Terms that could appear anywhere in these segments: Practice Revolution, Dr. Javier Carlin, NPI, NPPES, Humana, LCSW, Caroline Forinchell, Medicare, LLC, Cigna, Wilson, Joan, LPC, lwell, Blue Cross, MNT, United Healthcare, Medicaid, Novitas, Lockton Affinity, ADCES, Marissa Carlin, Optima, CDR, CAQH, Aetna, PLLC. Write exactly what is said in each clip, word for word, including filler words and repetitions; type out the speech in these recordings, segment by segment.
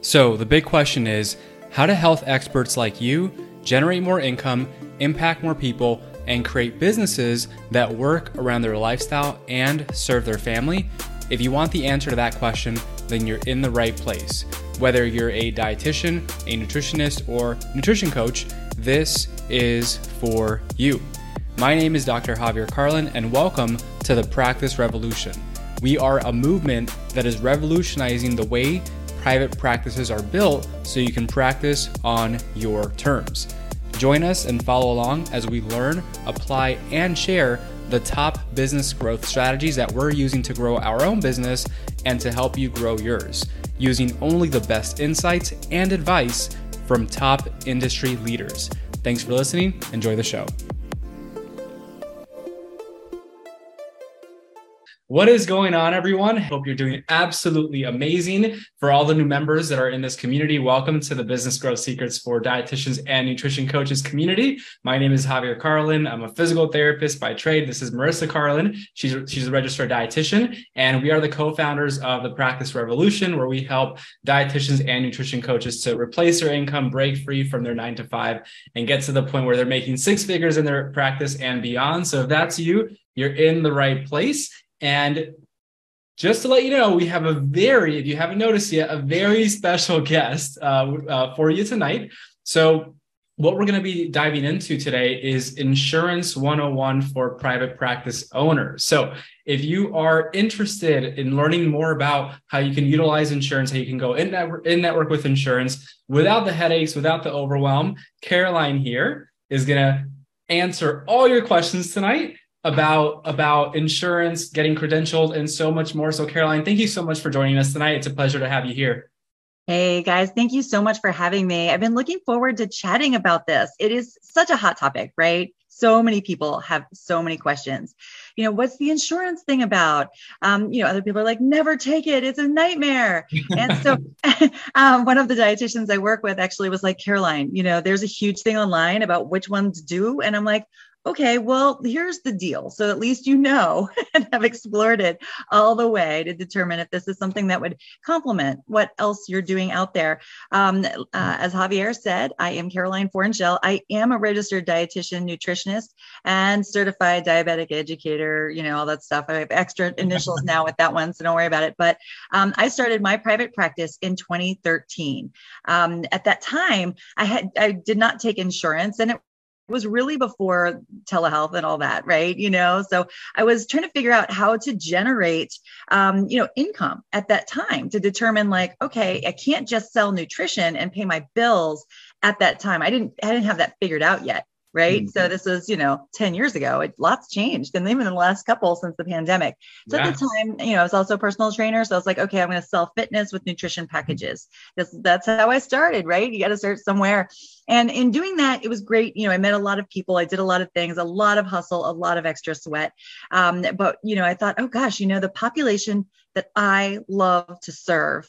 So the big question is, how do health experts like you generate more income, impact more people, and create businesses that work around their lifestyle and serve their family? If you want the answer to that question, then you're in the right place. Whether you're a dietitian, a nutritionist, or nutrition coach, this is for you. My name is Doctor Javier Carlin, and welcome to the Practice Revolution. We are a movement that is revolutionizing the way private practices are built so you can practice on your terms. Join us and follow along as we learn, apply, and share the top business growth strategies that we're using to grow our own business and to help you grow yours, using only the best insights and advice from top industry leaders. Thanks for listening. Enjoy the show. What is going on, everyone? Hope you're doing absolutely amazing. For all the new members that are in this community, welcome to the Business Growth Secrets for Dietitians and Nutrition Coaches community. My name is Javier Carlin. I'm a physical therapist by trade. This is Marissa Carlin. She's, she's a registered dietitian, and we are the co-founders of the Practice Revolution, where we help dietitians and nutrition coaches to replace their income, break free from their nine to five, and get to the point where they're making six figures in their practice and beyond. So if that's you, you're in the right place. And just to let you know, we have a very, if you haven't noticed yet, a very special guest uh, uh, for you tonight. So what we're going to be diving into today is Insurance one oh one for private practice owners. So if you are interested in learning more about how you can utilize insurance, how you can go in network, in network with insurance without the headaches, without the overwhelm, Caroline here is going to answer all your questions tonight about about insurance, getting credentialed, and so much more. So Caroline, thank you so much for joining us tonight. It's a pleasure to have you here. Hey guys, thank you so much for having me. I've been looking forward to chatting about this. It is such a hot topic, right? So many people have so many questions. You know, what's the insurance thing about? Um, you know, other people are like, never take it. It's a nightmare. And so um, one of the dietitians I work with actually was like, Caroline, you know, there's a huge thing online about which ones do. And I'm like, okay, well, here's the deal. So at least you know and have explored it all the way to determine if this is something that would complement what else you're doing out there. Um, uh, as Javier said, I am Caroline Forinchell. I am a registered dietitian, nutritionist, and certified diabetic educator, you know, all that stuff. I have extra initials now with that one, so don't worry about it. But um, I started my private practice in twenty thirteen. Um, at that time, I had I did not take insurance, and it was really before telehealth and all that, right? You know, so I was trying to figure out how to generate, um, you know, income at that time to determine like, okay, I can't just sell nutrition and pay my bills at that time. I didn't, I didn't have that figured out yet. Right. Mm-hmm. So this was, you know, ten years ago, it lots changed. And even in the last couple since the pandemic. So yes. At the time, you know, I was also a personal trainer. So I was like, okay, I'm going to sell fitness with nutrition packages. That's, that's how I started. Right. You got to start somewhere. And in doing that, it was great. You know, I met a lot of people. I did a lot of things, a lot of hustle, a lot of extra sweat. Um, but, you know, I thought, oh gosh, you know, the population that I love to serve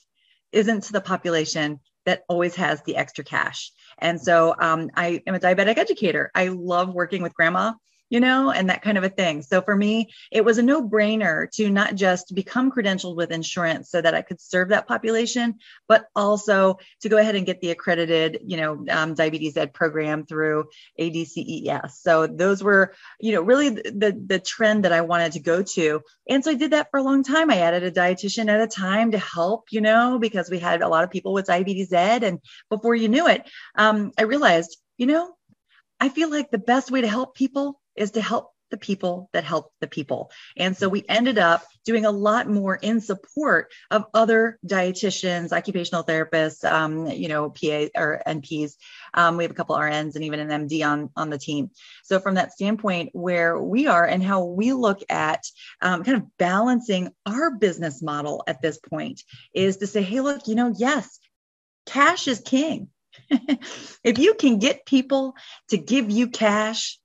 isn't the population that always has the extra cash. And so um, I am a diabetic educator. I love working with grandma, you know, and that kind of a thing. So for me, it was a no-brainer to not just become credentialed with insurance so that I could serve that population, but also to go ahead and get the accredited, you know, um, diabetes ed program through A D C E S. So those were, you know, really the, the trend that I wanted to go to. And so I did that for a long time. I added a dietitian at a time to help, you know, because we had a lot of people with diabetes ed. And before you knew it, um, I realized, you know, I feel like the best way to help people is to help the people that help the people. And so we ended up doing a lot more in support of other dietitians, occupational therapists, um, you know, P A or N Ps. Um, we have a couple R Ns and even an M D on, on the team. So from that standpoint, where we are and how we look at um, kind of balancing our business model at this point is to say, hey, look, you know, yes, cash is king. If you can get people to give you cash,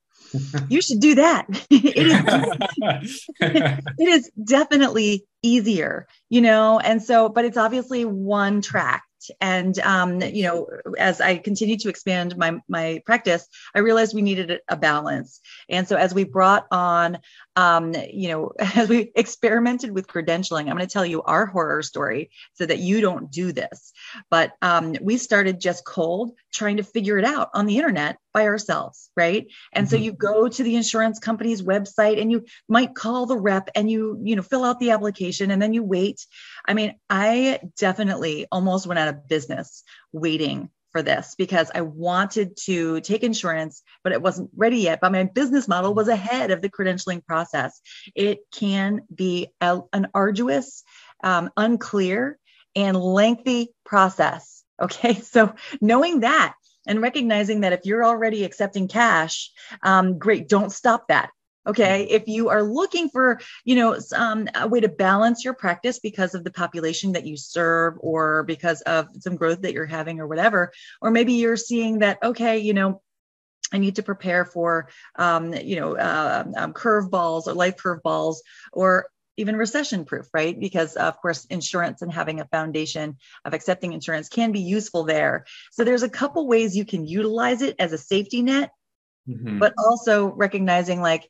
you should do that. it, is, it is definitely easier, you know, and so, but it's obviously one track. And, um, you know, as I continued to expand my, my practice, I realized we needed a balance. And so as we brought on um, you know, as we experimented with credentialing, I'm going to tell you our horror story so that you don't do this. But um, we started just cold trying to figure it out on the internet by ourselves, right? And mm-hmm. so you go to the insurance company's website and you might call the rep and you, you know, fill out the application and then you wait. I mean, I definitely almost went out of business waiting for this because I wanted to take insurance, but it wasn't ready yet. But my business model was ahead of the credentialing process. It can be a, an arduous, um, unclear, and lengthy process. Okay, so knowing that and recognizing that if you're already accepting cash, um, great, don't stop that. Okay, if you are looking for, you know, um, a way to balance your practice because of the population that you serve or because of some growth that you're having or whatever, or maybe you're seeing that, okay, you know, I need to prepare for, um, you know, uh, um, curveballs or life curveballs or even recession proof, right? Because of course, insurance and having a foundation of accepting insurance can be useful there. So there's a couple ways you can utilize it as a safety net, mm-hmm. but also recognizing like,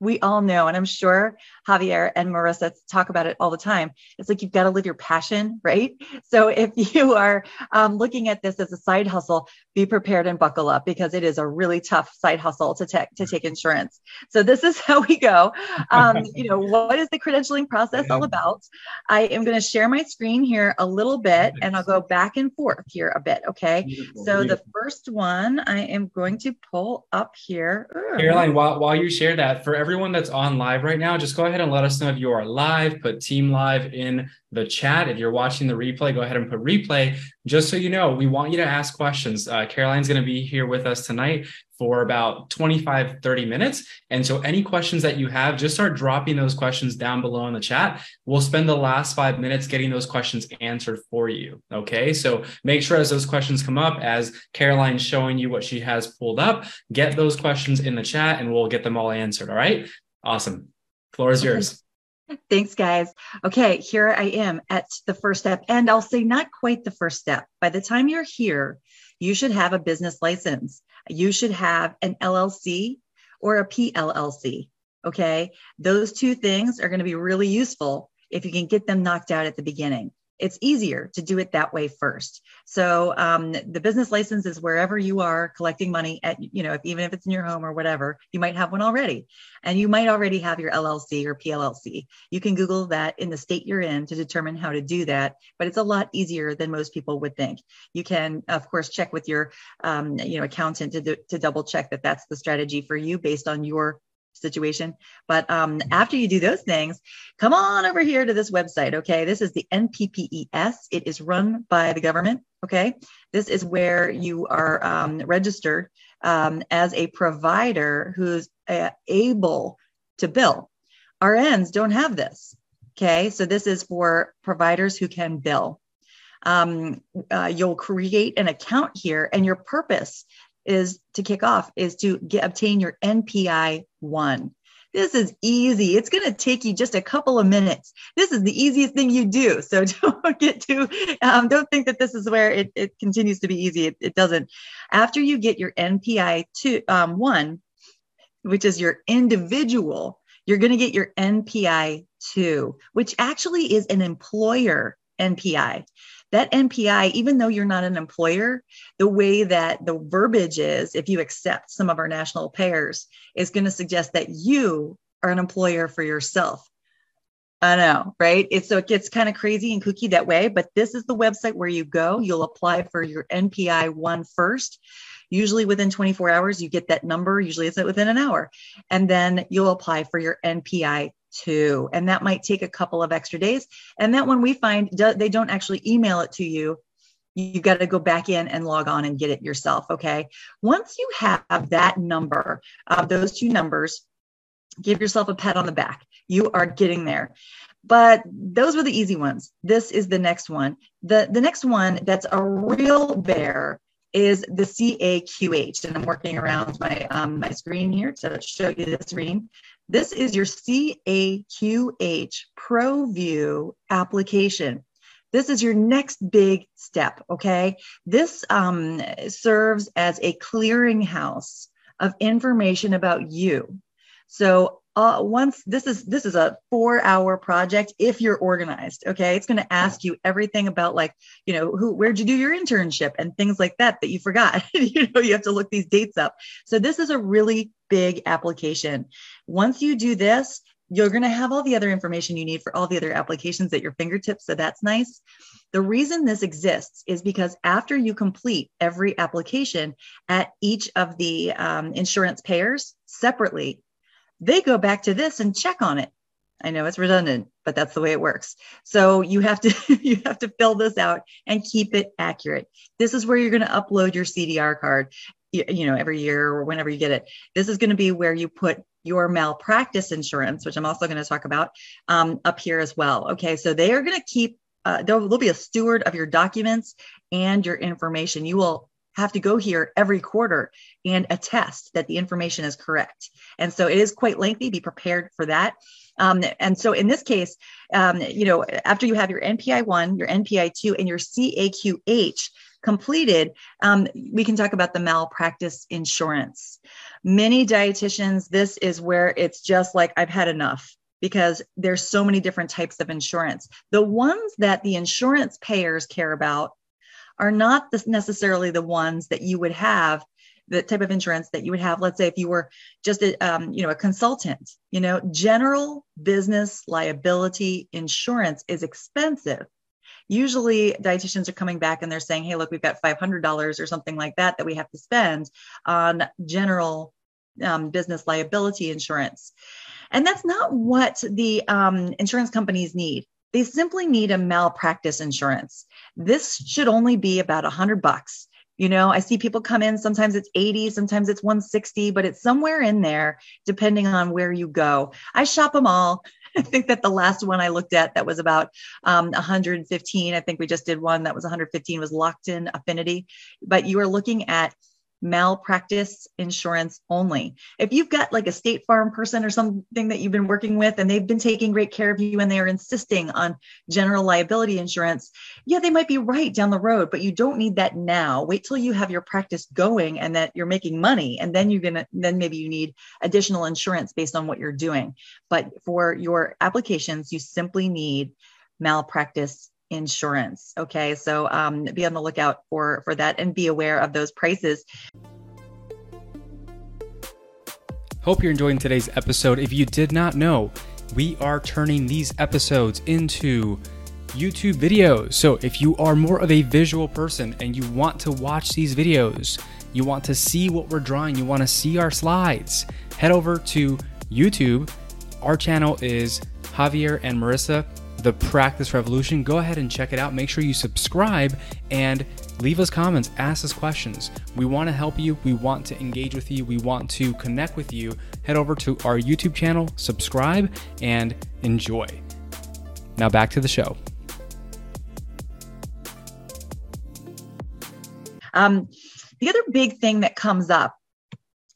we all know, and I'm sure Javier and Marissa talk about it all the time. It's like, you've got to live your passion, right? So if you are um, looking at this as a side hustle, be prepared and buckle up because it is a really tough side hustle to, te- to take insurance. So this is how we go. Um, you know, what is the credentialing process all about? I am going to share my screen here a little bit and I'll go back and forth here a bit. Okay. Beautiful, so beautiful. The first one I am going to pull up here. Ooh. Caroline, while, while you share that for everyone, Everyone that's on live right now, just go ahead and let us know if you are live. Put team live in the chat. If you're watching the replay, go ahead and put replay. Just so you know, we want you to ask questions. Uh, Caroline's going to be here with us tonight for about twenty-five, thirty minutes. And so any questions that you have, just start dropping those questions down below in the chat. We'll spend the last five minutes getting those questions answered for you, okay? So make sure as those questions come up, as Caroline's showing you what she has pulled up, get those questions in the chat and we'll get them all answered, all right? Awesome. Floor is yours. Thanks, guys. Okay, here I am at the first step, and I'll say not quite the first step. By the time you're here, you should have a business license. You should have an L L C or a P L L C, okay? Those two things are going to be really useful if you can get them knocked out at the beginning. It's easier to do it that way first. So um, the business license is wherever you are collecting money at, you know, if, even if it's in your home or whatever, you might have one already. And you might already have your L L C or P L L C. You can Google that in the state you're in to determine how to do that, but it's a lot easier than most people would think. You can, of course, check with your, um, you know, accountant to, do, to double check that that's the strategy for you based on your situation. But um, after you do those things, come on over here to this website. Okay. This is the N P P E S. It is run by the government. Okay. This is where you are um, registered um, as a provider who's uh, able to bill. R Ns don't have this. Okay. So this is for providers who can bill. Um, uh, you'll create an account here and your purpose is to kick off is to get, obtain your N P I one. This is easy. It's going to take you just a couple of minutes. This is the easiest thing you do. So don't get too, um, don't think that this is where it, it continues to be easy. It, it doesn't. After you get your N P I two, um, one, which is your individual, you're going to get your N P I two, which actually is an employer N P I. That N P I, even though you're not an employer, the way that the verbiage is, if you accept some of our national payers, is going to suggest that you are an employer for yourself. I know, right? It's, so it gets kind of crazy and kooky that way, but this is the website where you go. You'll apply for your N P I one first. Usually within twenty-four hours, you get that number. Usually it's within an hour. And then you'll apply for your N P I two. And that might take a couple of extra days. And that one we find do, they don't actually email it to you. You've got to go back in and log on and get it yourself. Okay. Once you have that number, uh, those two numbers, give yourself a pat on the back. You are getting there. But those were the easy ones. This is the next one. The, the next one that's a real bear is the C A Q H. And I'm working around my, um, my screen here to show you this reading. This is your C A Q H ProView application. This is your next big step, okay? This um, serves as a clearinghouse of information about you. So uh, once this is this is a four hour project if you're organized. Okay, it's going to ask you everything about, like, you know, who, where'd you do your internship and things like that that you forgot. You know, you have to look these dates up. So this is a really big application. Once you do this, you're going to have all the other information you need for all the other applications at your fingertips. So that's nice. The reason this exists is because after you complete every application at each of the um, insurance payers separately, they go back to this and check on it. I know it's redundant, but that's the way it works. So you have to you have to fill this out and keep it accurate. This is where you're going to upload your C D R card, you, you know, every year or whenever you get it. This is going to be where you put your malpractice insurance, which I'm also going to talk about um, up here as well. Okay, so they are going to keep, uh, they'll, they'll be a steward of your documents and your information. You will have to go here every quarter and attest that the information is correct. And so it is quite lengthy. Be prepared for that. Um, and so in this case, um, you know, after you have your N P I one, your N P I two, and your C A Q H completed, um, we can talk about the malpractice insurance. Many dietitians, this is where it's just like, I've had enough, because there's so many different types of insurance. The ones that the insurance payers care about are not the, necessarily the ones that you would have, the type of insurance that you would have, let's say if you were just a, um, you know, a consultant. You know, general business liability insurance is expensive. Usually dietitians are coming back and they're saying, hey, look, we've got five hundred dollars or something like that that we have to spend on general um, business liability insurance. And that's not what the um, insurance companies need. They simply need a malpractice insurance. This should only be about a hundred bucks. You know, I see people come in, sometimes it's eighty, sometimes it's one sixty, but it's somewhere in there, depending on where you go. I shop them all. I think that the last one I looked at that was about um, one hundred fifteen. I think we just did one that was one hundred fifteen, was Lockton Affinity, but you are looking at malpractice insurance only. If you've got like a State Farm person or something that you've been working with and they've been taking great care of you and they are insisting on general liability insurance, yeah, they might be right down the road, but you don't need that now. Wait till you have your practice going and that you're making money, and then you're gonna then maybe you need additional insurance based on what you're doing. But for your applications, you simply need malpractice insurance. Okay, so um, be on the lookout for, for that and be aware of those prices. Hope you're enjoying today's episode. If you did not know, we are turning these episodes into YouTube videos. So if you are more of a visual person and you want to watch these videos, you want to see what we're drawing, you want to see our slides, head over to YouTube. Our channel is Javier and Marissa, The Practice Revolution. Go ahead and check it out. Make sure you subscribe and leave us comments, ask us questions. We want to help you. We want to engage with you. We want to connect with you. Head over to our YouTube channel, subscribe, and enjoy. Now back to the show. Um, the other big thing that comes up,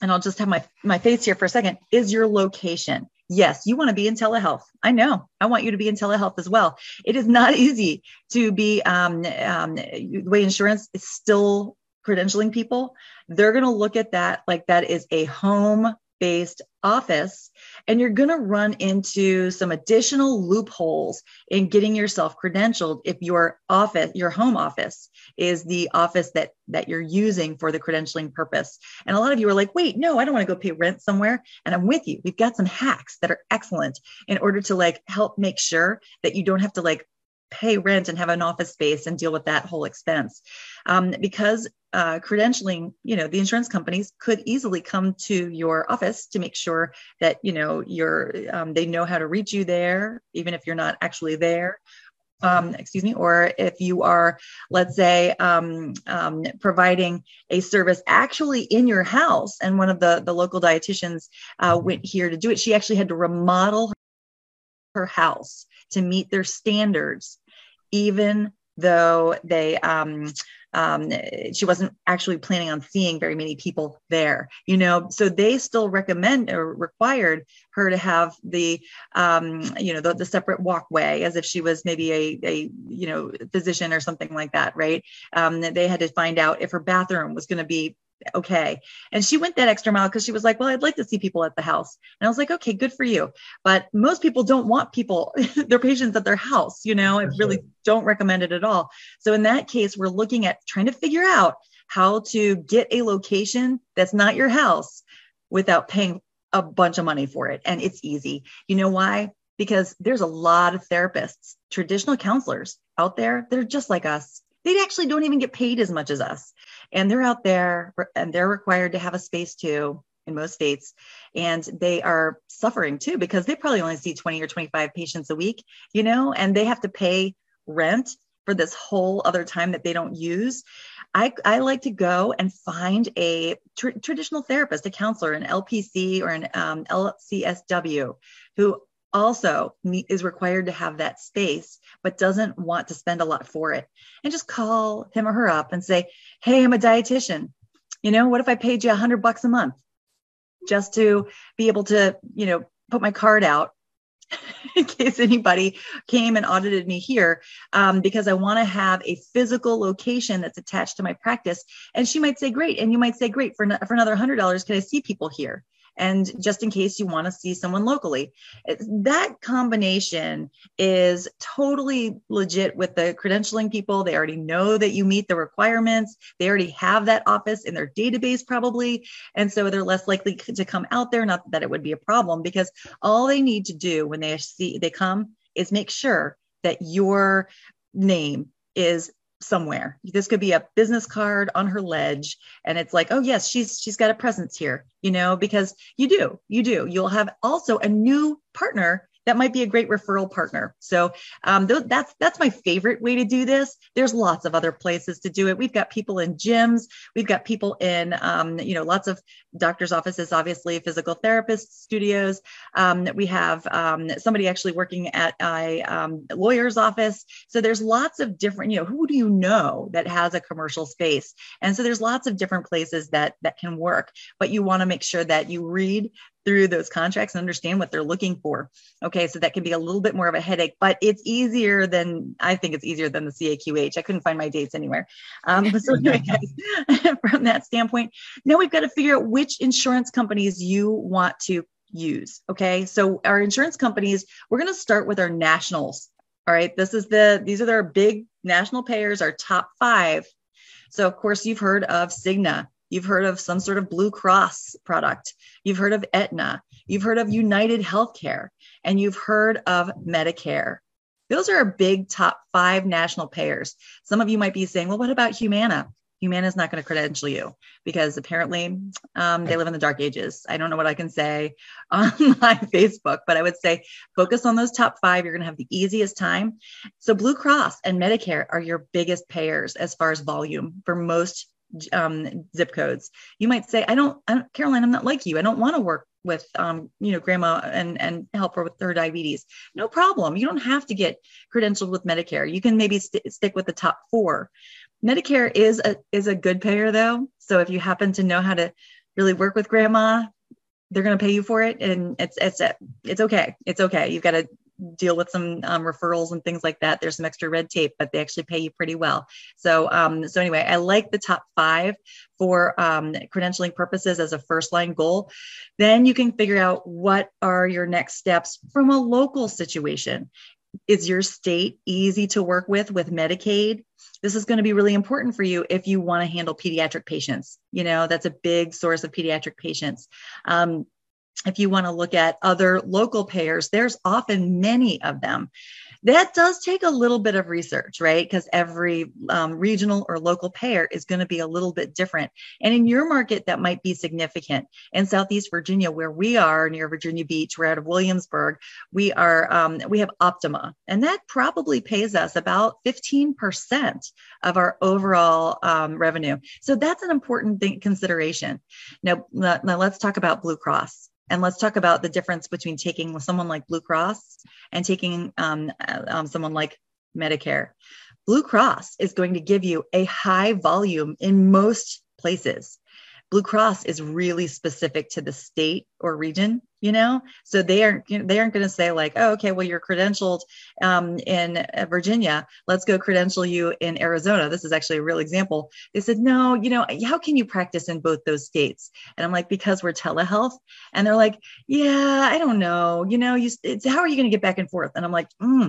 and I'll just have my, my face here for a second, is your location. Yes, you want to be in telehealth. I know. I want you to be in telehealth as well. It is not easy to be, um, um, the way insurance is still credentialing people. They're going to look at that like that is a home-based office, and you're going to run into some additional loopholes in getting yourself credentialed if your office, your home office, is the office that that you're using for the credentialing purpose. And a lot of you are like, wait, no, I don't want to go pay rent somewhere. And I'm with you. We've got some hacks that are excellent in order to like help make sure that you don't have to like pay rent and have an office space and deal with that whole expense. Um, because uh, credentialing, you know, the insurance companies could easily come to your office to make sure that, you know, you're, um, they know how to reach you there, even if you're not actually there. Um, excuse me, or if you are, let's say, um, um, providing a service actually in your house. And one of the, the local dietitians uh, went here to do it. She actually had to remodel her house to meet their standards, even though they, um, um, she wasn't actually planning on seeing very many people there, you know, so they still recommend or required her to have the, um, you know, the, the separate walkway as if she was maybe a, a, you know, physician or something like that. Right. Um, they had to find out if her bathroom was going to be okay. And she went that extra mile because she was like, well, I'd like to see people at the house. And I was like, okay, good for you. But most people don't want people, their patients at their house, you know, I really don't recommend it at all. So in that case, we're looking at trying to figure out how to get a location that's not your house without paying a bunch of money for it. And it's easy. You know why? Because there's a lot of therapists, traditional counselors out there that are just like us. They actually don't even get paid as much as us. And they're out there and they're required to have a space too in most states. And they are suffering too, because they probably only see twenty or twenty-five patients a week, you know, and they have to pay rent for this whole other time that they don't use. I, I like to go and find a tr- traditional therapist, a counselor, an L P C or an um, L C S W who also is required to have that space, but doesn't want to spend a lot for it, and just call him or her up and say, hey, I'm a dietitian. You know, what if I paid you a hundred bucks a month just to be able to, you know, put my card out in case anybody came and audited me here, um, because I want to have a physical location that's attached to my practice. And she might say, great. And you might say, great, for, for another hundred dollars, can I see people here? And just in case you want to see someone locally, that combination is totally legit with the credentialing people. They already know that you meet the requirements. They already have that office in their database probably. And so they're less likely to come out there. Not that it would be a problem, because all they need to do when they see they come is make sure that your name is somewhere. This could be a business card on her ledge. And it's like, oh yes, she's, she's got a presence here, you know, because you do, you do, you'll have also a new partner that might be a great referral partner. So um, th- that's, that's my favorite way to do this. There's lots of other places to do it. We've got people in gyms. We've got people in, um, you know, lots of doctor's offices, obviously physical therapist studios. Um, we have um, somebody actually working at a um, lawyer's office. So there's lots of different, you know, who do you know that has a commercial space? And so there's lots of different places that, that can work, but you want to make sure that you read through those contracts and understand what they're looking for. Okay. So that can be a little bit more of a headache, but it's easier than, I think it's easier than the C A Q H. I couldn't find my dates anywhere. Um, but so anyway, guys, from that standpoint, now we've got to figure out which insurance companies you want to use. Okay. So our insurance companies, we're going to start with our nationals. All right. This is the, these are our big national payers, our top five. So of course you've heard of Cigna. You've heard of some sort of Blue Cross product. You've heard of Aetna. You've heard of United Healthcare, and you've heard of Medicare. Those are our big top five national payers. Some of you might be saying, well, what about Humana? Humana is not going to credential you because apparently um, they live in the dark ages. I don't know what I can say on my Facebook, but I would say focus on those top five. You're going to have the easiest time. So Blue Cross and Medicare are your biggest payers as far as volume for most Um, zip codes. You might say, I don't, I don't, Caroline, I'm not like you. I don't want to work with, um, you know, grandma and, and help her with her diabetes. No problem. You don't have to get credentialed with Medicare. You can maybe st- stick with the top four. Medicare is a, is a good payer though. So if you happen to know how to really work with grandma, they're going to pay you for it. And it's, it's, it's okay. It's okay. You've got to deal with some um, referrals and things like that. There's some extra red tape, but they actually pay you pretty well. So, um, so anyway, I like the top five for um, credentialing purposes as a first line goal. Then you can figure out what are your next steps from a local situation. Is your state easy to work with, with Medicaid? This is going to be really important for you if you want to handle pediatric patients. You know, that's a big source of pediatric patients. Um, If you want to look at other local payers, there's often many of them. That does take a little bit of research, right? Because every um, regional or local payer is going to be a little bit different. And in your market, that might be significant. In Southeast Virginia, where we are near Virginia Beach, we're out of Williamsburg, we are um, we have Optima. And that probably pays us about fifteen percent of our overall um, revenue. So that's an important thing, consideration. Now, now let's talk about Blue Cross. And let's talk about the difference between taking someone like Blue Cross and taking um, um, someone like Medicare. Blue Cross is going to give you a high volume in most places. Blue Cross is really specific to the state or region, you know, so they aren't, you know, they aren't going to say like, oh, okay, well, you're credentialed um, in Virginia. Let's go credential you in Arizona. This is actually a real example. They said, no, you know, how can you practice in both those states? And I'm like, because we're telehealth. And they're like, yeah, I don't know. You know, you, it's, how are you going to get back and forth? And I'm like, hmm.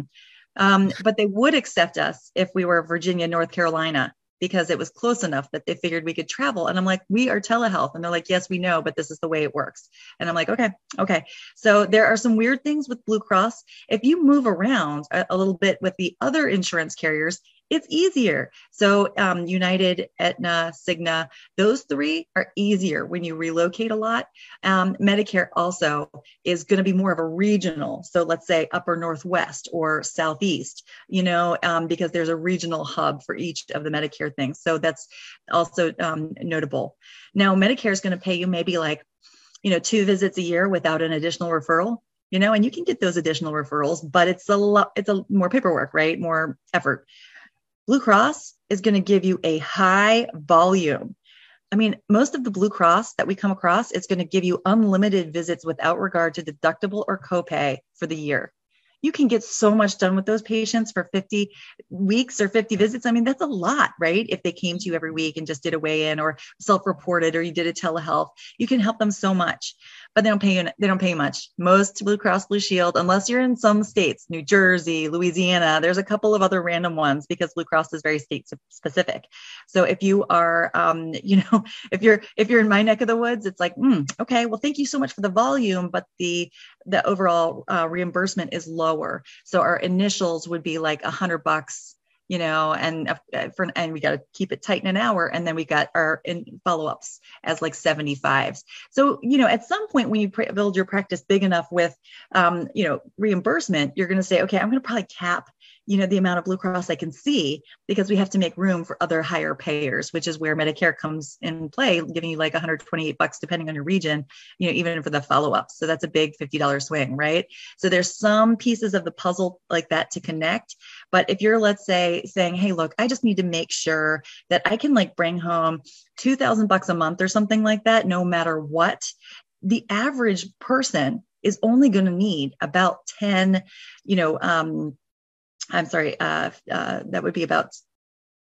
Um, but they would accept us if we were Virginia, North Carolina, because it was close enough that they figured we could travel. And I'm like, we are telehealth. And they're like, yes, we know, but this is the way it works. And I'm like, okay, okay. So there are some weird things with Blue Cross. If you move around a, a little bit with the other insurance carriers, it's easier. So um, United, Aetna, Cigna, those three are easier when you relocate a lot. Um, Medicare also is going to be more of a regional. So let's say upper Northwest or Southeast, you know, um, because there's a regional hub for each of the Medicare things. So that's also um, notable. Now, Medicare is going to pay you maybe like, you know, two visits a year without an additional referral. You know, and you can get those additional referrals, but it's a lot, it's a more paperwork, right? More effort. Blue Cross is going to give you a high volume. I mean, most of the Blue Cross that we come across, it's going to give you unlimited visits without regard to deductible or copay for the year. You can get so much done with those patients for fifty weeks or fifty visits. I mean, that's a lot, right? If they came to you every week and just did a weigh-in or self-reported, or you did a telehealth, you can help them so much, but they don't pay you, they don't pay much. Most Blue Cross Blue Shield, unless you're in some states, New Jersey, Louisiana, there's a couple of other random ones because Blue Cross is very state specific. So if you are, um, you know, if you're, if you're in my neck of the woods, it's like, mm, okay, well, thank you so much for the volume, but the, the overall uh, reimbursement is low. So our initials would be like a hundred bucks, you know, and uh, for, and we got to keep it tight in an hour. And then we got our in follow-ups as like seventy-fives. So, you know, at some point when you pr- build your practice big enough with, um, you know, reimbursement, you're going to say, okay, I'm going to probably cap, you know, the amount of Blue Cross I can see, because we have to make room for other higher payers, which is where Medicare comes in play, giving you like one hundred twenty-eight bucks, depending on your region, you know, even for the follow-up. So that's a big fifty dollars swing, right? So there's some pieces of the puzzle like that to connect. But if you're, let's say, saying, hey, look, I just need to make sure that I can like bring home two thousand bucks a month or something like that, no matter what, the average person is only going to need about ten, you know, um, I'm sorry, uh, uh, that would be about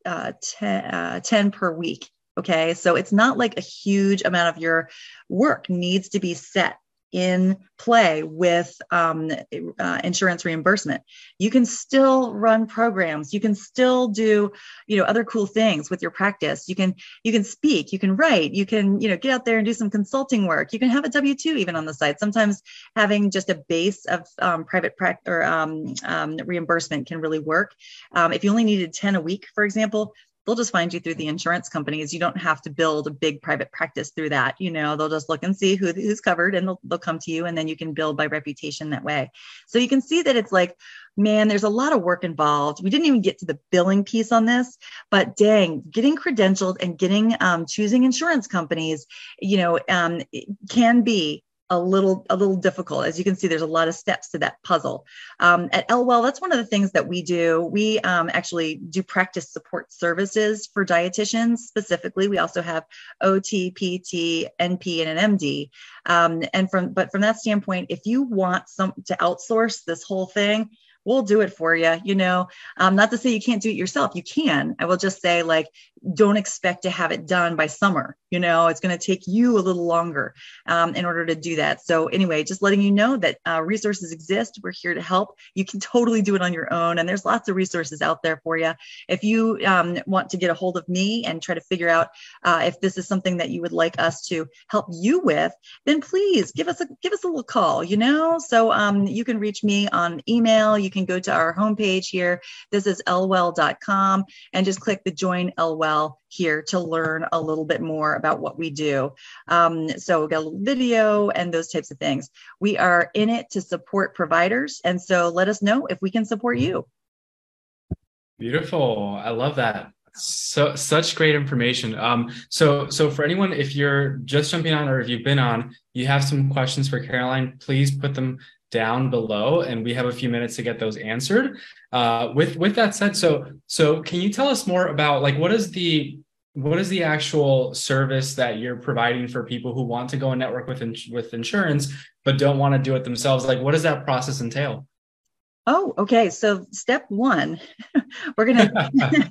uh, ten, uh, ten per week. Okay. So it's not like a huge amount of your work needs to be set in play with um, uh, insurance reimbursement. You can still run programs. You can still do, you know, other cool things with your practice. You can, you can speak, you can write, you can, you know, get out there and do some consulting work. You can have a W two even on the side. Sometimes having just a base of um, private practice or um, um, reimbursement can really work. Um, if you only needed ten a week, for example, they'll just find you through the insurance companies. You don't have to build a big private practice through that. You know, they'll just look and see who, who's covered, and they'll, they'll come to you, and then you can build by reputation that way. So you can see that it's like, man, there's a lot of work involved. We didn't even get to the billing piece on this, but dang, getting credentialed and getting, um, choosing insurance companies, you know, um, it can be a little, a little difficult. As you can see, there's a lot of steps to that puzzle. Um, at lwell, that's one of the things that we do. We um, actually do practice support services for dietitians specifically. We also have O T, P T, N P, and an M D. Um, and from, but from that standpoint, if you want some to outsource this whole thing, we'll do it for you. You know, um, not to say you can't do it yourself. You can. I will just say, like, don't expect to have it done by summer. You know, it's going to take you a little longer um, in order to do that. So anyway, just letting you know that uh, resources exist. We're here to help. You can totally do it on your own. And there's lots of resources out there for you. If you um, want to get a hold of me and try to figure out uh, if this is something that you would like us to help you with, then please give us a, give us a little call, you know, so um, you can reach me on email. You can go to our homepage here. This is lwell dot com, and just click the Join lwell here to learn a little bit more about what we do. Um, so we've got a little video and those types of things. We are in it to support providers. And so let us know if we can support you. Beautiful. I love that. So such great information. Um, so, so for anyone, if you're just jumping on, or if you've been on, you have some questions for Caroline, please put them down below, and we have a few minutes to get those answered. Uh, with with that said, so so can you tell us more about, like, what is the what is the actual service that you're providing for people who want to go and network with, ins- with insurance, but don't want to do it themselves? Like, what does that process entail? Oh, okay. So step one, we're going to,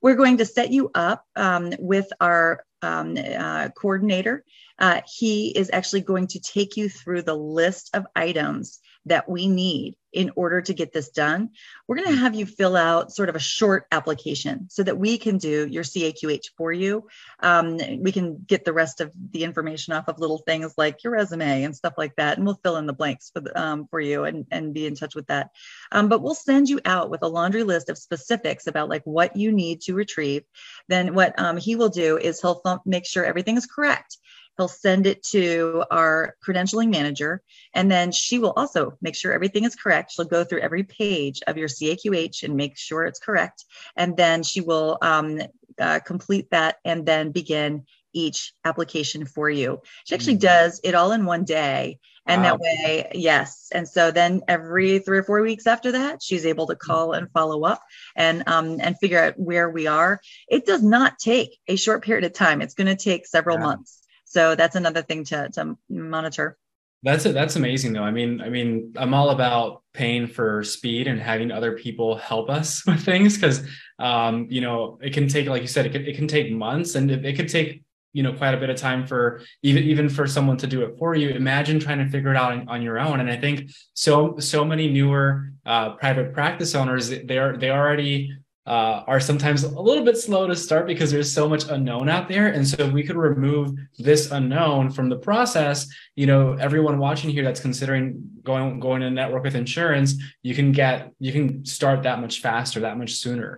we're going to set you up um, with our um, uh, coordinator. Uh, he is actually going to take you through the list of items that we need in order to get this done. We're going to have you fill out sort of a short application so that we can do your C A Q H for you. Um, we can get the rest of the information off of little things like your resume and stuff like that. And we'll fill in the blanks for, the, um, for you and, and be in touch with that. Um, but we'll send you out with a laundry list of specifics about like what you need to retrieve. Then what um, he will do is he'll th- make sure everything is correct. He'll send it to our credentialing manager, and then she will also make sure everything is correct. She'll go through every page of your C A Q H and make sure it's correct. And then she will um, uh, complete that and then begin each application for you. She actually does it all in one day. And wow. That way, yes. And so then every three or four weeks after that, she's able to call and follow up and um, and figure out where we are. It does not take a short period of time. It's going to take several yeah. months. So that's another thing to, to monitor. That's it. That's amazing though. I mean, I mean, I'm all about paying for speed and having other people help us with things. Cause, um, you know, it can take, like you said, it can, it can take months, and it, it could take, you know, quite a bit of time for even, even for someone to do it for you. Imagine trying to figure it out on, on your own. And I think so, so many newer, uh, private practice owners, they are, they already, Uh, are sometimes a little bit slow to start because there's so much unknown out there. And so if we could remove this unknown from the process, you know, everyone watching here that's considering going going to network with insurance, you can get, you can start that much faster, that much sooner.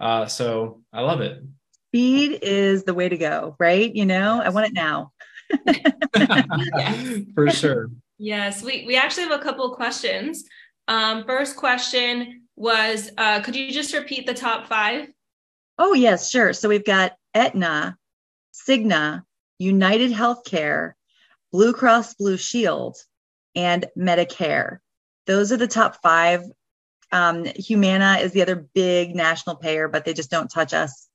Uh, so I love it. Speed is the way to go, right? You know, I want it now. Yes. For sure. Yes. We, we actually have a couple of questions. Um, first question was, uh, could you just repeat the top five? Oh, yes, sure. So we've got Aetna, Cigna, United Healthcare, Blue Cross Blue Shield, and Medicare. Those are the top five. Um, Humana is the other big national payer, but they just don't touch us.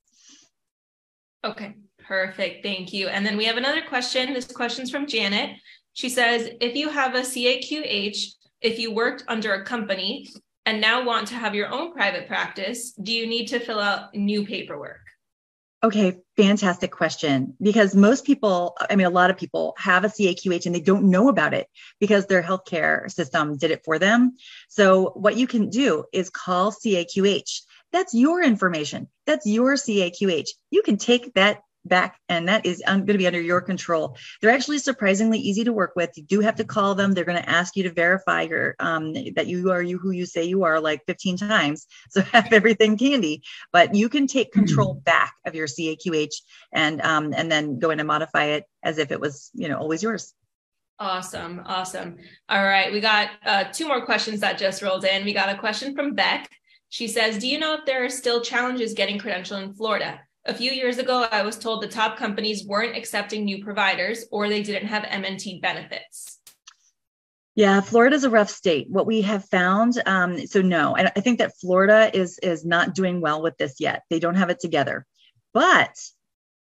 Okay, perfect. Thank you. And then we have another question. This question's from Janet. She says, if you have a C A Q H, if you worked under a company, and now want to have your own private practice, do you need to fill out new paperwork? Okay, fantastic question. Because most people, I mean, a lot of people have a C A Q H and they don't know about it because their healthcare system did it for them. So what you can do is call C A Q H. That's your information. That's your C A Q H. You can take that back, and that is going to be under your control. They're actually surprisingly easy to work with. You do have to call them. They're going to ask you to verify your um, that you are you who you say you are like fifteen times. So have everything candy, but you can take control back of your C A Q H and um, and then go in and modify it as if it was, you know, always yours. Awesome, awesome. All right, we got uh, two more questions that just rolled in. We got a question from Beck. She says, "Do you know if there are still challenges getting credentialed in Florida? A few years ago, I was told the top companies weren't accepting new providers or they didn't have M and T benefits." Yeah, Florida's a rough state. What we have found, um, so no, I, I think that Florida is, is not doing well with this yet. They don't have it together. But,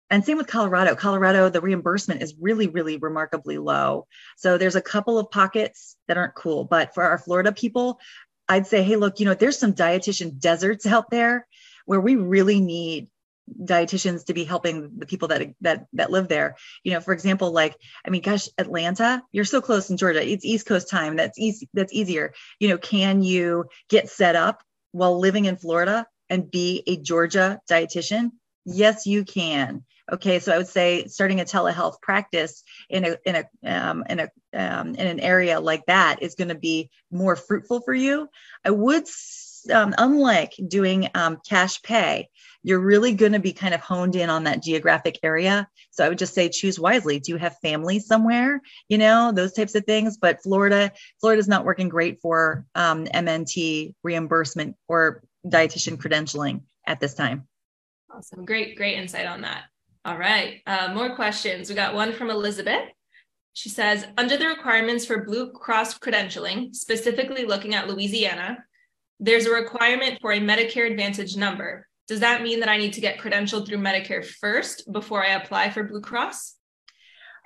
and same with Colorado. Colorado, the reimbursement is really, really remarkably low. So there's a couple of pockets that aren't cool. But for our Florida people, I'd say, hey, look, you know, there's some dietitian deserts out there where we really need dietitians to be helping the people that, that, that live there. You know, for example, like, I mean, gosh, Atlanta, you're so close in Georgia, it's East Coast time. That's easy. That's easier. You know, can you get set up while living in Florida and be a Georgia dietitian? Yes, you can. Okay. So I would say starting a telehealth practice in a, in a, um, in a, um, in an area like that is going to be more fruitful for you. I would um, unlike doing um, cash pay, you're really going to be kind of honed in on that geographic area. So I would just say, choose wisely. Do you have family somewhere? You know, those types of things. But Florida, Florida's not working great for um, M N T reimbursement or dietitian credentialing at this time. Awesome. Great, great insight on that. All right. Uh, more questions. We got one from Elizabeth. She says, under the requirements for Blue Cross credentialing, specifically looking at Louisiana, there's a requirement for a Medicare Advantage number. Does that mean that I need to get credentialed through Medicare first before I apply for Blue Cross?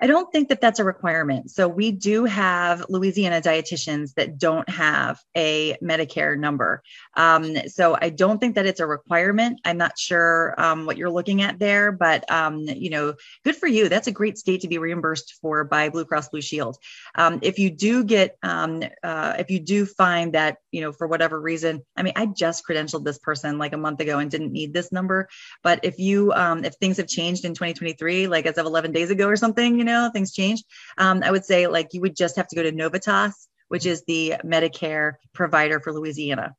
I don't think that that's a requirement. So we do have Louisiana dietitians that don't have a Medicare number. Um, so I don't think that it's a requirement. I'm not sure um, what you're looking at there, but um, you know, good for you. That's a great state to be reimbursed for by Blue Cross Blue Shield. Um, if you do get, um, uh, if you do find that, you know, for whatever reason, I mean, I just credentialed this person like a month ago and didn't need this number. But if you, um, if things have changed in twenty twenty-three, like as of eleven days ago or something, you know, Know, things change. Um, I would say like you would just have to go to Novitas, which is the Medicare provider for Louisiana.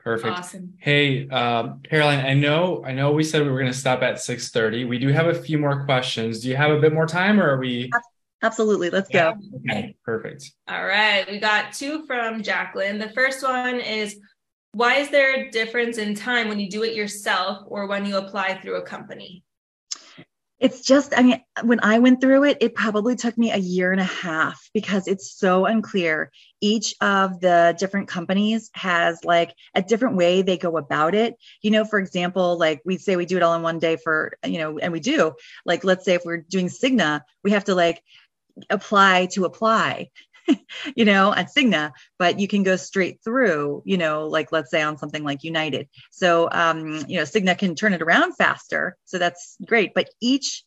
Perfect. Awesome. Hey, um, Caroline, I know I know we said we were going to stop at six thirty. We do have a few more questions. Do you have a bit more time, or are we? Absolutely. Let's yeah. go. Okay. Perfect. All right. We got two from Jacqueline. The first one is, why is there a difference in time when you do it yourself or when you apply through a company? It's just, I mean, when I went through it, it probably took me a year and a half because it's so unclear. Each of the different companies has like a different way they go about it. You know, for example, like we say we do it all in one day for, you know, and we do. Like, let's say if we're doing Cigna, we have to like apply to apply, you know, at Cigna, but you can go straight through, you know, like let's say on something like United. So, um, you know, Cigna can turn it around faster. So that's great. But each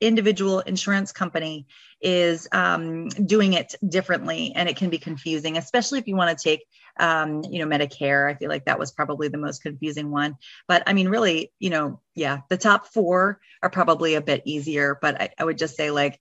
individual insurance company is um, doing it differently, and it can be confusing, especially if you want to take, um, you know, Medicare. I feel like that was probably the most confusing one. But I mean, really, you know, yeah, the top four are probably a bit easier, but I, I would just say like,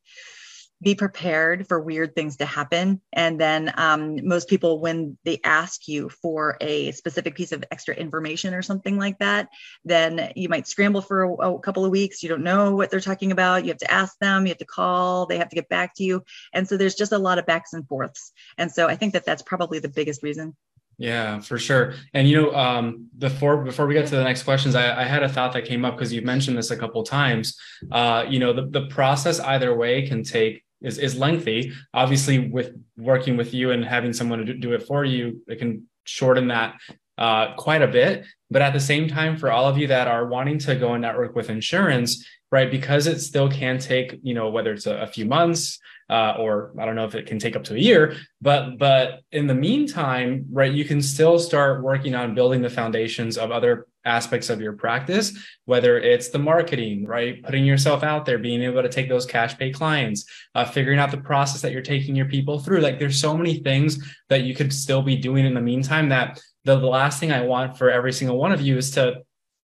be prepared for weird things to happen. And then um, most people, when they ask you for a specific piece of extra information or something like that, then you might scramble for a, a couple of weeks. You don't know what they're talking about. You have to ask them, you have to call, they have to get back to you. And so there's just a lot of backs and forths. And so I think that that's probably the biggest reason. Yeah, for sure. And, you know, um, before before we get to the next questions, I, I had a thought that came up because you've mentioned this a couple of times. Uh, you know, the, the process either way can take Is, is lengthy. Obviously, with working with you and having someone to do it for you, it can shorten that uh, quite a bit. But at the same time, for all of you that are wanting to go in network with insurance, right, because it still can take, you know, whether it's a, a few months uh, or I don't know if it can take up to a year, but but in the meantime, right, you can still start working on building the foundations of other aspects of your practice, whether it's the marketing, right? Putting yourself out there, being able to take those cash pay clients, uh, figuring out the process that you're taking your people through. Like there's so many things that you could still be doing in the meantime that the last thing I want for every single one of you is to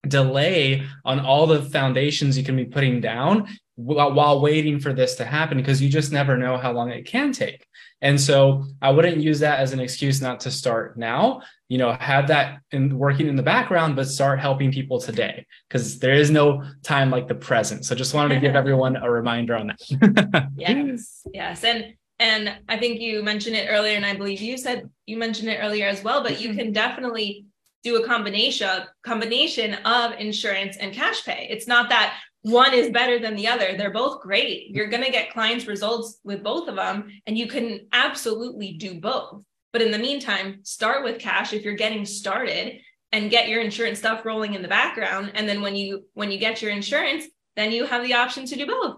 delay on all the foundations you can be putting down while waiting for this to happen, because you just never know how long it can take. And so I wouldn't use that as an excuse not to start now. You know, have that in working in the background, but start helping people today, because there is no time like the present. So just wanted to give everyone a reminder on that. Yes, yes. And and I think you mentioned it earlier, and I believe you said you mentioned it earlier as well, but you can definitely do a combination combination of insurance and cash pay. It's not that one is better than the other. They're both great. You're going to get clients results with both of them, and you can absolutely do both. But in the meantime, start with cash if you're getting started, and get your insurance stuff rolling in the background. And then when you when you get your insurance, then you have the option to do both.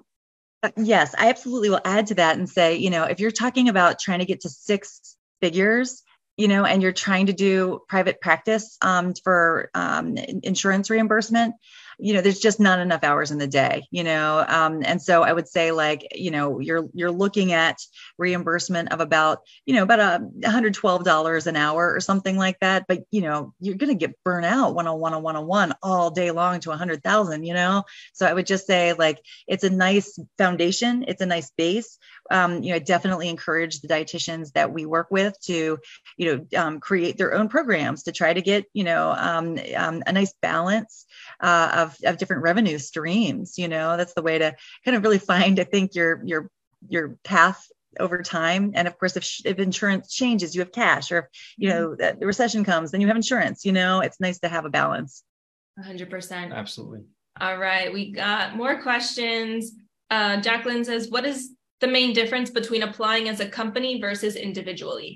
Uh, yes, I absolutely will add to that and say, you know, if you're talking about trying to get to six figures, you know, and you're trying to do private practice um, for um, insurance reimbursement, you know, there's just not enough hours in the day, you know? Um, and so I would say like, you know, you're, you're looking at reimbursement of about, you know, about a one hundred twelve dollars an hour or something like that. But, you know, you're going to get burnt out one oh one on one oh one all day long to a hundred thousand, you know? So I would just say like, it's a nice foundation. It's a nice base. Um, you know, I definitely encourage the dietitians that we work with to, you know, um, create their own programs to try to get, you know, um, um, a nice balance uh, of Of, of different revenue streams. You know, that's the way to kind of really find, I think, your your your path over time. And of course, if, if insurance changes, you have cash, or if, you know, the recession comes, then you have insurance. You know, it's nice to have a balance. one hundred percent. Absolutely. All right, we got more questions. Uh, Jacqueline says, what is the main difference between applying as a company versus individually?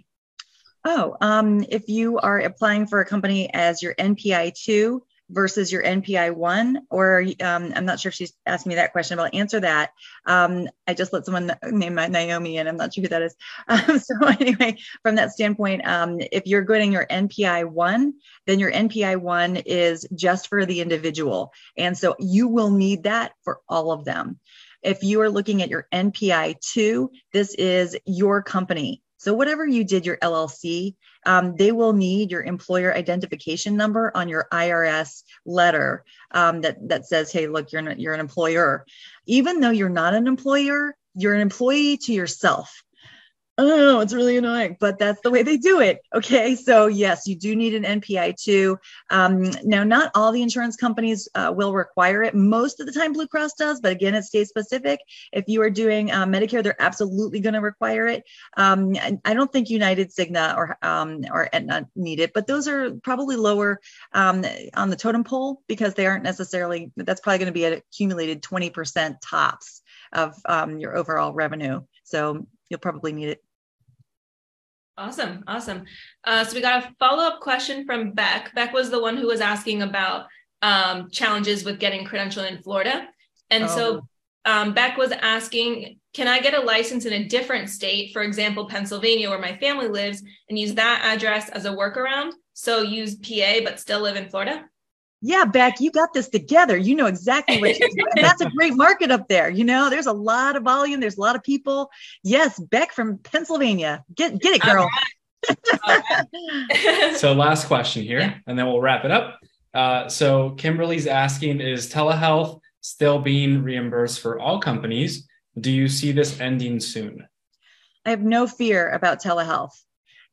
Oh, um, if you are applying for a company as your N P I two, versus your N P I one? Or um, I'm not sure if she's asked me that question, but I'll answer that. Um, I just let someone name Naomi, and I'm not sure who that is. Um, so anyway, from that standpoint, um, if you're getting your N P I one, then your N P I one is just for the individual. And so you will need that for all of them. If you are looking at your N P I two, this is your company. So whatever you did, your L L C, um, they will need your employer identification number on your I R S letter um, that, that says, hey, look, you're an, you're an employer. Even though you're not an employer, you're an employee to yourself. Oh, it's really annoying, but that's the way they do it. Okay, so yes, you do need an N P I two. Um, now, not all the insurance companies uh, will require it. Most of the time, Blue Cross does, but again, it's state specific. If you are doing uh, Medicare, they're absolutely going to require it. Um, I don't think United, Cigna, or um, or Aetna need it, but those are probably lower um, on the totem pole because they aren't necessarily. That's probably going to be an accumulated twenty percent tops of um, your overall revenue. So you'll probably need it. Awesome. Awesome. Uh, so we got a follow-up question from Beck. Beck was the one who was asking about um, challenges with getting credentialed in Florida. And oh. so um, Beck was asking, can I get a license in a different state, for example, Pennsylvania, where my family lives, and use that address as a workaround? So use P A, but still live in Florida? Yeah, Beck, you got this together. You know exactly what you're doing. That's a great market up there. You know, there's a lot of volume. There's a lot of people. Yes, Beck from Pennsylvania. Get get it, girl. All right. All right. So last question here, yeah. and then we'll wrap it up. Uh, so Kimberly's asking, is telehealth still being reimbursed for all companies? Do you see this ending soon? I have no fear about telehealth.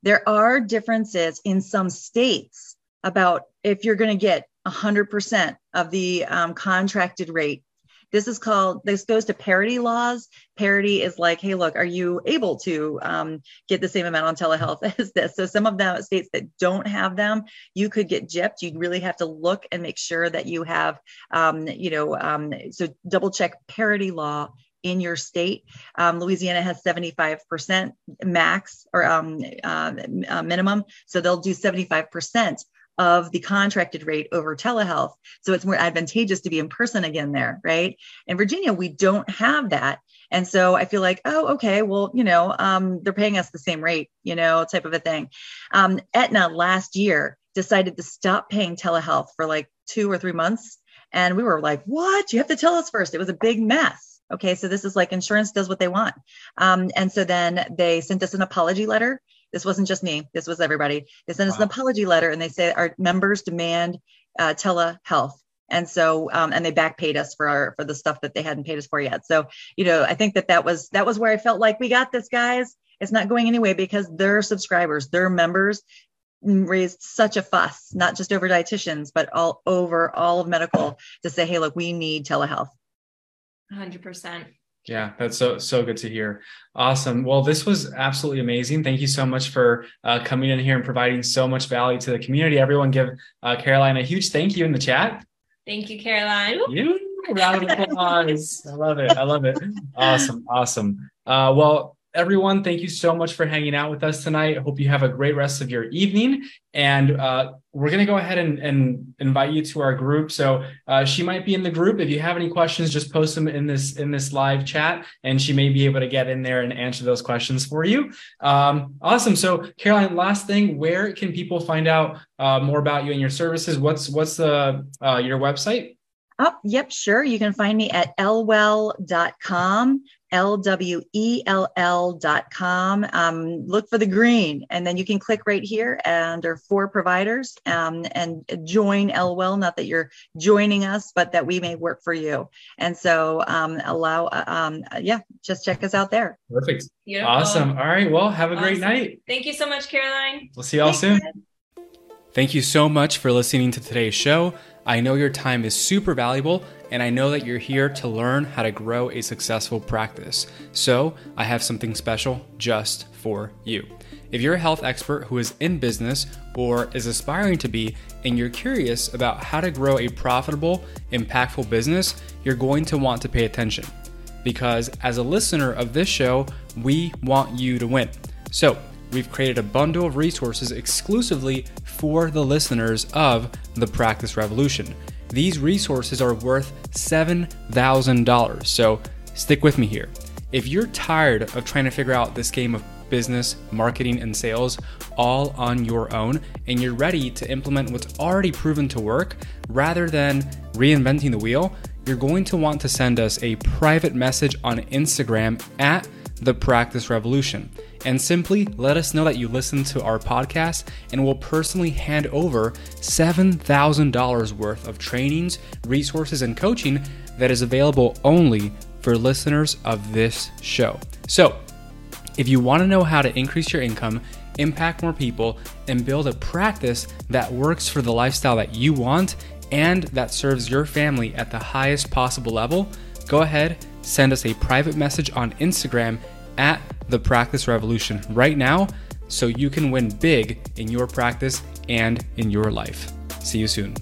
There are differences in some states about if you're going to get one hundred percent of the um, contracted rate. This is called, this goes to parity laws. Parity is like, hey, look, are you able to um, get the same amount on telehealth as this? So some of the states that don't have them, you could get gypped. You'd really have to look and make sure that you have, um, you know, um, so double check parity law in your state. Um, Louisiana has seventy-five percent max or um, uh, uh, minimum. So they'll do seventy-five percent of the contracted rate over telehealth. So it's more advantageous to be in person again there, right? In Virginia, we don't have that. And so I feel like, oh, okay, well, you know, um, they're paying us the same rate, you know, type of a thing. Um, Aetna last year decided to stop paying telehealth for like two or three months. And we were like, what? You have to tell us first. It was a big mess. Okay, so this is like insurance does what they want. Um, and so then they sent us an apology letter. This wasn't just me. This was everybody. They sent us wow. an apology letter, and they say our members demand uh, telehealth. And so, um, and they back paid us for our, for the stuff that they hadn't paid us for yet. So, you know, I think that that was, that was where I felt like we got this, guys. It's not going anyway because their subscribers, their members raised such a fuss, not just over dietitians, but all over all of medical to say, hey, look, we need telehealth. one hundred percent. Yeah, that's so, so good to hear. Awesome. Well, this was absolutely amazing. Thank you so much for uh, coming in here and providing so much value to the community. Everyone give uh, Caroline a huge thank you in the chat. Thank you, Caroline. You, round of applause. I love it. I love it. Awesome. Awesome. Uh, well, everyone, thank you so much for hanging out with us tonight. I hope you have a great rest of your evening. And uh, we're going to go ahead and, and invite you to our group. So uh, she might be in the group. If you have any questions, just post them in this in this live chat, and she may be able to get in there and answer those questions for you. Um, awesome. So Caroline, last thing, where can people find out uh, more about you and your services? What's what's the uh, your website? Oh, yep, sure. You can find me at l well dot com. L W E L L dot com. Um, look for the green, and then you can click right here under for providers um, and join L W E L. Not that you're joining us, but that we may work for you. And so um, allow, uh, um, yeah, just check us out there. Perfect. Beautiful. Awesome. All right. Well, have a awesome. great night. Thank you so much, Caroline. We'll see y'all soon. You. Thank you so much for listening to today's show. I know your time is super valuable, and I know that you're here to learn how to grow a successful practice. So I have something special just for you. If you're a health expert who is in business or is aspiring to be, and you're curious about how to grow a profitable, impactful business, you're going to want to pay attention. Because as a listener of this show, we want you to win. So we've created a bundle of resources exclusively for the listeners of the Practice Revolution. These resources are worth seven thousand dollars, so stick with me here. If you're tired of trying to figure out this game of business, marketing, and sales all on your own, and you're ready to implement what's already proven to work rather than reinventing the wheel, you're going to want to send us a private message on Instagram at The Practice Revolution and simply let us know that you listen to our podcast, and we'll personally hand over seven thousand dollars worth of trainings, resources, and coaching that is available only for listeners of this show. So, if you want to know how to increase your income, impact more people, and build a practice that works for the lifestyle that you want and that serves your family at the highest possible level, go ahead, send us a private message on Instagram at The Practice Revolution right now so you can win big in your practice and in your life. See you soon.